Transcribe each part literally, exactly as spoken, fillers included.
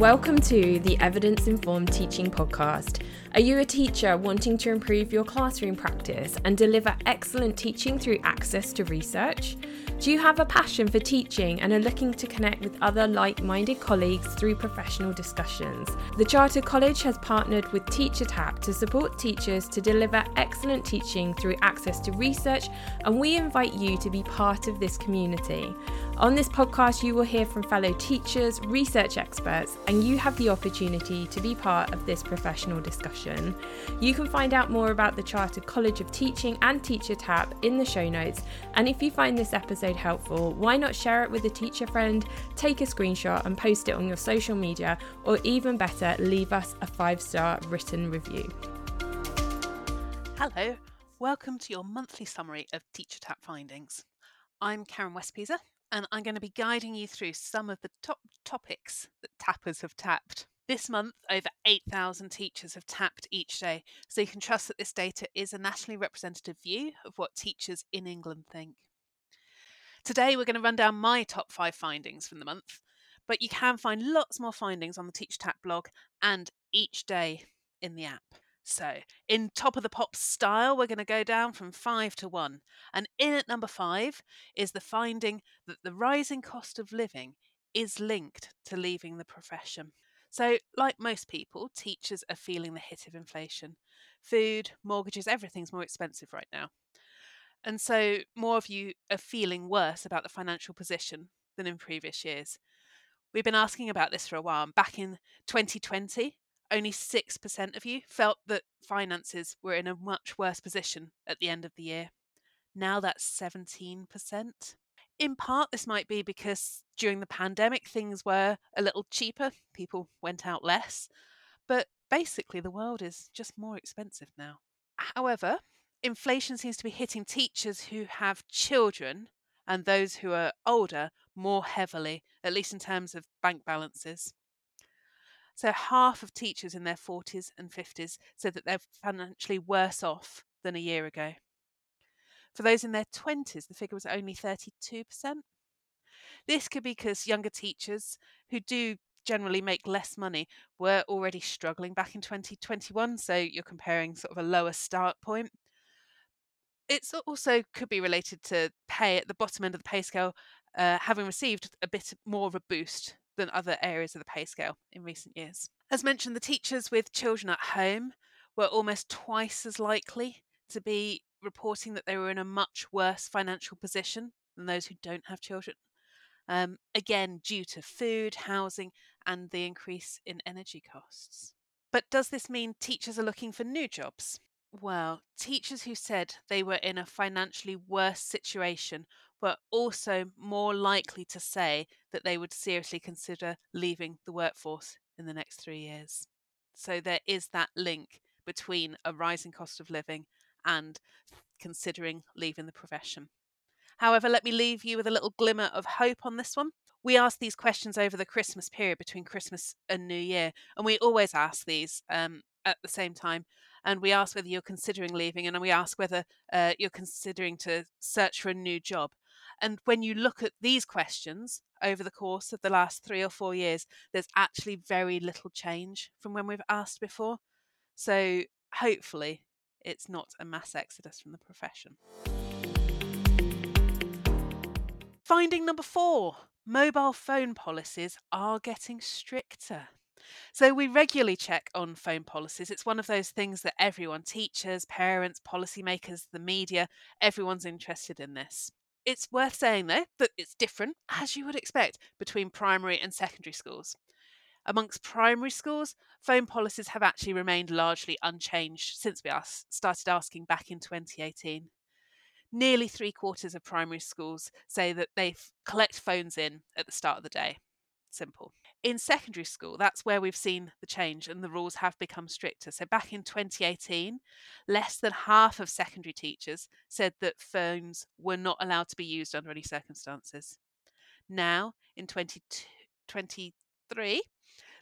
Welcome to the Evidence-Informed Teaching Podcast. Are you a teacher wanting to improve your classroom practice and deliver excellent teaching through access to research? Do you have a passion for teaching and are looking to connect with other like-minded colleagues through professional discussions? The Chartered College has partnered with TeacherTapp to support teachers to deliver excellent teaching through access to research, and we invite you to be part of this community. On this podcast, you will hear from fellow teachers, research experts, and you have the opportunity to be part of this professional discussion. You can find out more about the Chartered College of Teaching and TeacherTapp in the show notes. And if you find this episode helpful, why not share it with a teacher friend, take a screenshot and post it on your social media, or even better, leave us a five-star written review. Hello, welcome to your monthly summary of TeacherTapp findings. I'm Karen Wespieser, and I'm going to be guiding you through some of the top topics that tappers have tapped. This month, over eight thousand teachers have tapped each day, so you can trust that this data is a nationally representative view of what teachers in England think. Today, we're going to run down my top five findings from the month, but you can find lots more findings on the TeacherTapp blog and each day in the app. So, in top of the pop style, we're going to go down from five to one. And in at number five is the finding that the rising cost of living is linked to leaving the profession. So, like most people, teachers are feeling the hit of inflation. Food, mortgages, everything's more expensive right now. And so, more of you are feeling worse about the financial position than in previous years. We've been asking about this for a while. And back in twenty twenty, only six percent of you felt that finances were in a much worse position at the end of the year. Now that's seventeen percent. In part, this might be because during the pandemic, things were a little cheaper. People went out less. But basically, the world is just more expensive now. However, inflation seems to be hitting teachers who have children and those who are older more heavily, at least in terms of bank balances. So half of teachers in their forties and fifties said that they're financially worse off than a year ago. For those in their twenties, the figure was only thirty-two percent. This could be because younger teachers, who do generally make less money, were already struggling back in twenty twenty-one, so you're comparing sort of a lower start point. It also could be related to pay at the bottom end of the pay scale, uh, having received a bit more of a boost than other areas of the pay scale in recent years. As mentioned, the teachers with children at home were almost twice as likely to be reporting that they were in a much worse financial position than those who don't have children, um, again due to food, housing and the increase in energy costs. But does this mean teachers are looking for new jobs? Well, teachers who said they were in a financially worse situation were also more likely to say that they would seriously consider leaving the workforce in the next three years. So there is that link between a rising cost of living and considering leaving the profession. However, let me leave you with a little glimmer of hope on this one. We asked these questions over the Christmas period between Christmas and New Year, and we always ask these um, at the same time. And we ask whether you're considering leaving, and we ask whether uh, you're considering to search for a new job. And when you look at these questions over the course of the last three or four years, there's actually very little change from when we've asked before. So hopefully it's not a mass exodus from the profession. Finding number four, mobile phone policies are getting stricter. So we regularly check on phone policies. It's one of those things that everyone, teachers, parents, policymakers, the media, everyone's interested in this. It's worth saying, though, that it's different, as you would expect, between primary and secondary schools. Amongst primary schools, phone policies have actually remained largely unchanged since we asked, started asking back in twenty eighteen. Nearly three quarters of primary schools say that they collect phones in at the start of the day. Simple. In secondary school, that's where we've seen the change and the rules have become stricter. So back in twenty eighteen, less than half of secondary teachers said that phones were not allowed to be used under any circumstances. Now, in twenty twenty-three,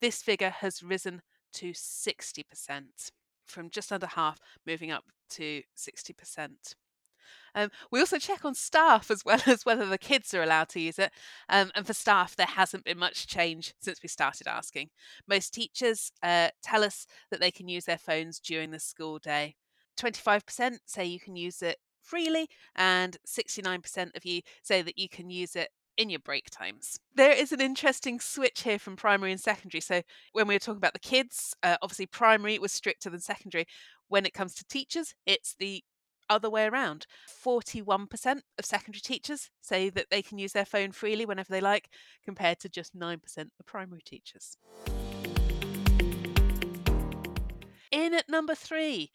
this figure has risen to sixty percent, from just under half moving up to sixty percent. Um, we also check on staff as well as whether the kids are allowed to use it. Um, and for staff, there hasn't been much change since we started asking. Most teachers uh, tell us that they can use their phones during the school day. twenty-five percent say you can use it freely, and sixty-nine percent of you say that you can use it in your break times. There is an interesting switch here from primary and secondary. So when we were talking about the kids, uh, obviously primary was stricter than secondary. When it comes to teachers, it's the other way around. forty-one percent of secondary teachers say that they can use their phone freely whenever they like, compared to just nine percent of primary teachers. In at number three,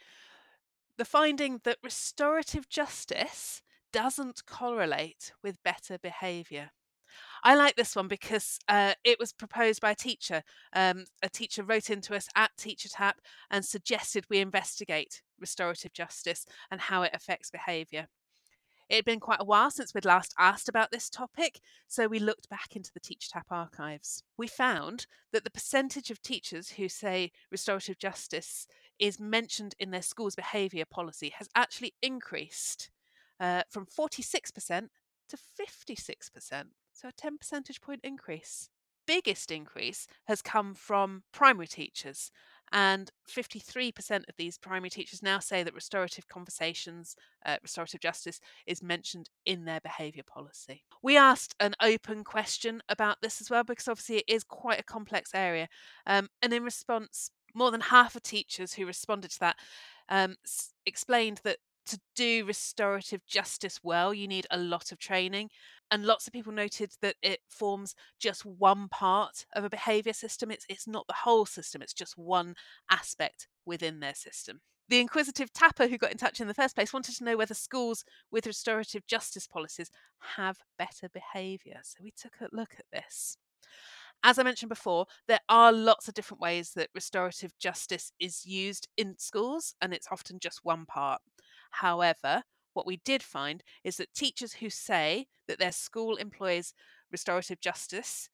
the finding that restorative justice doesn't correlate with better behaviour. I like this one because uh, it was proposed by a teacher. Um, a teacher wrote into us at TeacherTapp and suggested we investigate restorative justice and how it affects behaviour. It had been quite a while since we'd last asked about this topic, so we looked back into the TeacherTapp archives. We found that the percentage of teachers who say restorative justice is mentioned in their school's behaviour policy has actually increased uh, from forty-six percent to fifty-six percent. So a ten percentage point increase. Biggest increase has come from primary teachers, and fifty-three percent of these primary teachers now say that restorative conversations, uh, restorative justice is mentioned in their behaviour policy. We asked an open question about this as well, because obviously it is quite a complex area. Um, and in response, more than half of teachers who responded to that um, s- explained that to do restorative justice well, you need a lot of training. And lots of people noted that it forms just one part of a behaviour system. It's, it's not the whole system, it's just one aspect within their system. The inquisitive tapper who got in touch in the first place wanted to know whether schools with restorative justice policies have better behaviour. So we took a look at this. As I mentioned before, there are lots of different ways that restorative justice is used in schools, and it's often just one part. However, what we did find is that teachers who say that their school employs restorative justice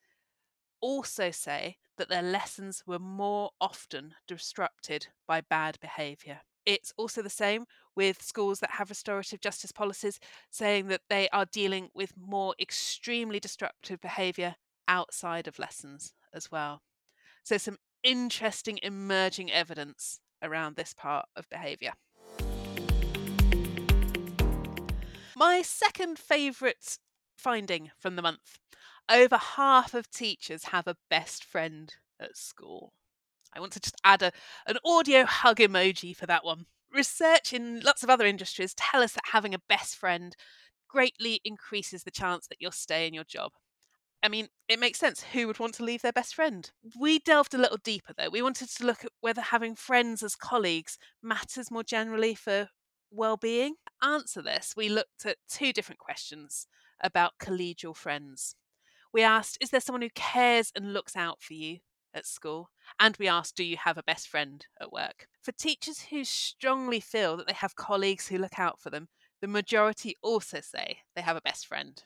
also say that their lessons were more often disrupted by bad behaviour. It's also the same with schools that have restorative justice policies, saying that they are dealing with more extremely disruptive behaviour outside of lessons as well. So some interesting emerging evidence around this part of behaviour. My second favourite finding from the month. Over half of teachers have a best friend at school. I want to just add a, an audio hug emoji for that one. Research in lots of other industries tell us that having a best friend greatly increases the chance that you'll stay in your job. I mean, it makes sense. Who would want to leave their best friend? We delved a little deeper though. We wanted to look at whether having friends as colleagues matters more generally for well-being. To answer this, we looked at two different questions about collegial friends. We asked, is there someone who cares and looks out for you at school? And we asked, do you have a best friend at work? For teachers who strongly feel that they have colleagues who look out for them, the majority also say they have a best friend.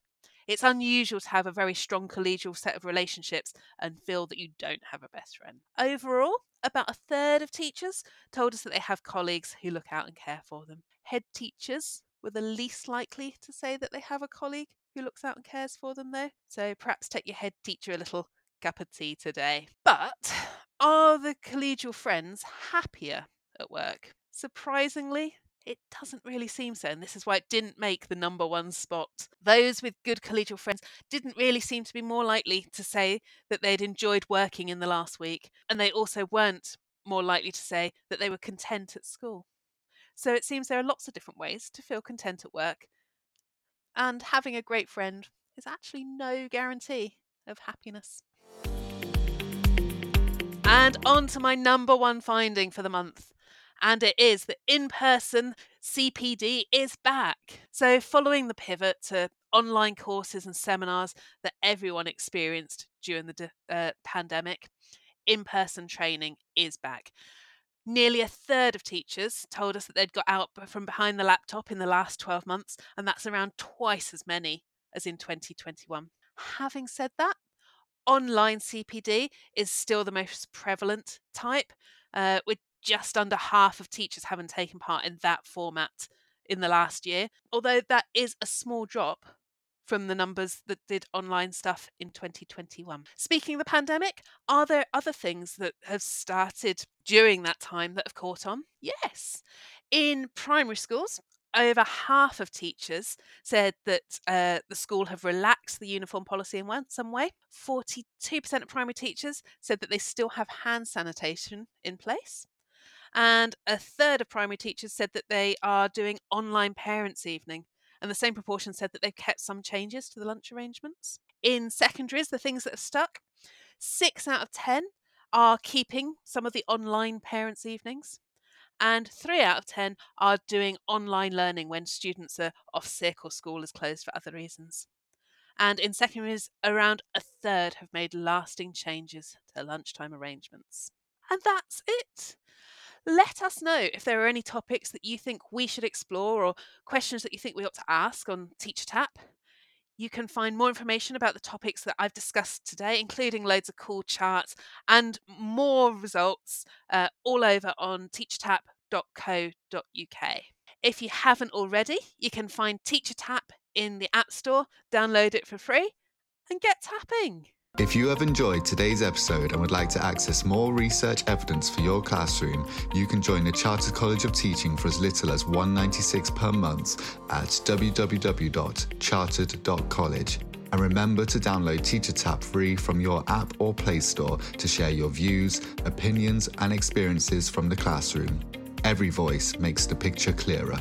It's unusual to have a very strong collegial set of relationships and feel that you don't have a best friend. Overall, about a third of teachers told us that they have colleagues who look out and care for them. Head teachers were the least likely to say that they have a colleague who looks out and cares for them though. So perhaps take your head teacher a little cup of tea today. But are the collegial friends happier at work? Surprisingly, it doesn't really seem so, and this is why it didn't make the number one spot. Those with good collegial friends didn't really seem to be more likely to say that they'd enjoyed working in the last week, and they also weren't more likely to say that they were content at school. So it seems there are lots of different ways to feel content at work, and having a great friend is actually no guarantee of happiness. And on to my number one finding for the month. And it is that in-person C P D is back. So following the pivot to online courses and seminars that everyone experienced during the uh, pandemic, in-person training is back. Nearly a third of teachers told us that they'd got out from behind the laptop in the last twelve months, and that's around twice as many as in twenty twenty-one. Having said that, online C P D is still the most prevalent type, uh, with just under half of teachers haven't taken part in that format in the last year, although that is a small drop from the numbers that did online stuff in twenty twenty-one. Speaking of the pandemic, are there other things that have started during that time that have caught on? Yes. In primary schools, over half of teachers said that uh, the school have relaxed the uniform policy in some way. forty-two percent of primary teachers said that they still have hand sanitation in place. And a third of primary teachers said that they are doing online parents' evening. And the same proportion said that they've kept some changes to the lunch arrangements. In secondaries, the things that have stuck, six out of ten are keeping some of the online parents' evenings. And three out of ten are doing online learning when students are off sick or school is closed for other reasons. And in secondaries, around a third have made lasting changes to lunchtime arrangements. And that's it. Let us know if there are any topics that you think we should explore or questions that you think we ought to ask on TeacherTapp. You can find more information about the topics that I've discussed today, including loads of cool charts and more results uh, all over on teacher tap dot co dot u k. If you haven't already, you can find TeacherTapp in the App Store, download it for free and get tapping. If you have enjoyed today's episode and would like to access more research evidence for your classroom, you can join the Chartered College of Teaching for as little as one dollar ninety-six per month at w w w dot chartered dot college. And remember to download TeacherTapp free from your app or Play Store to share your views, opinions and experiences from the classroom. Every voice makes the picture clearer.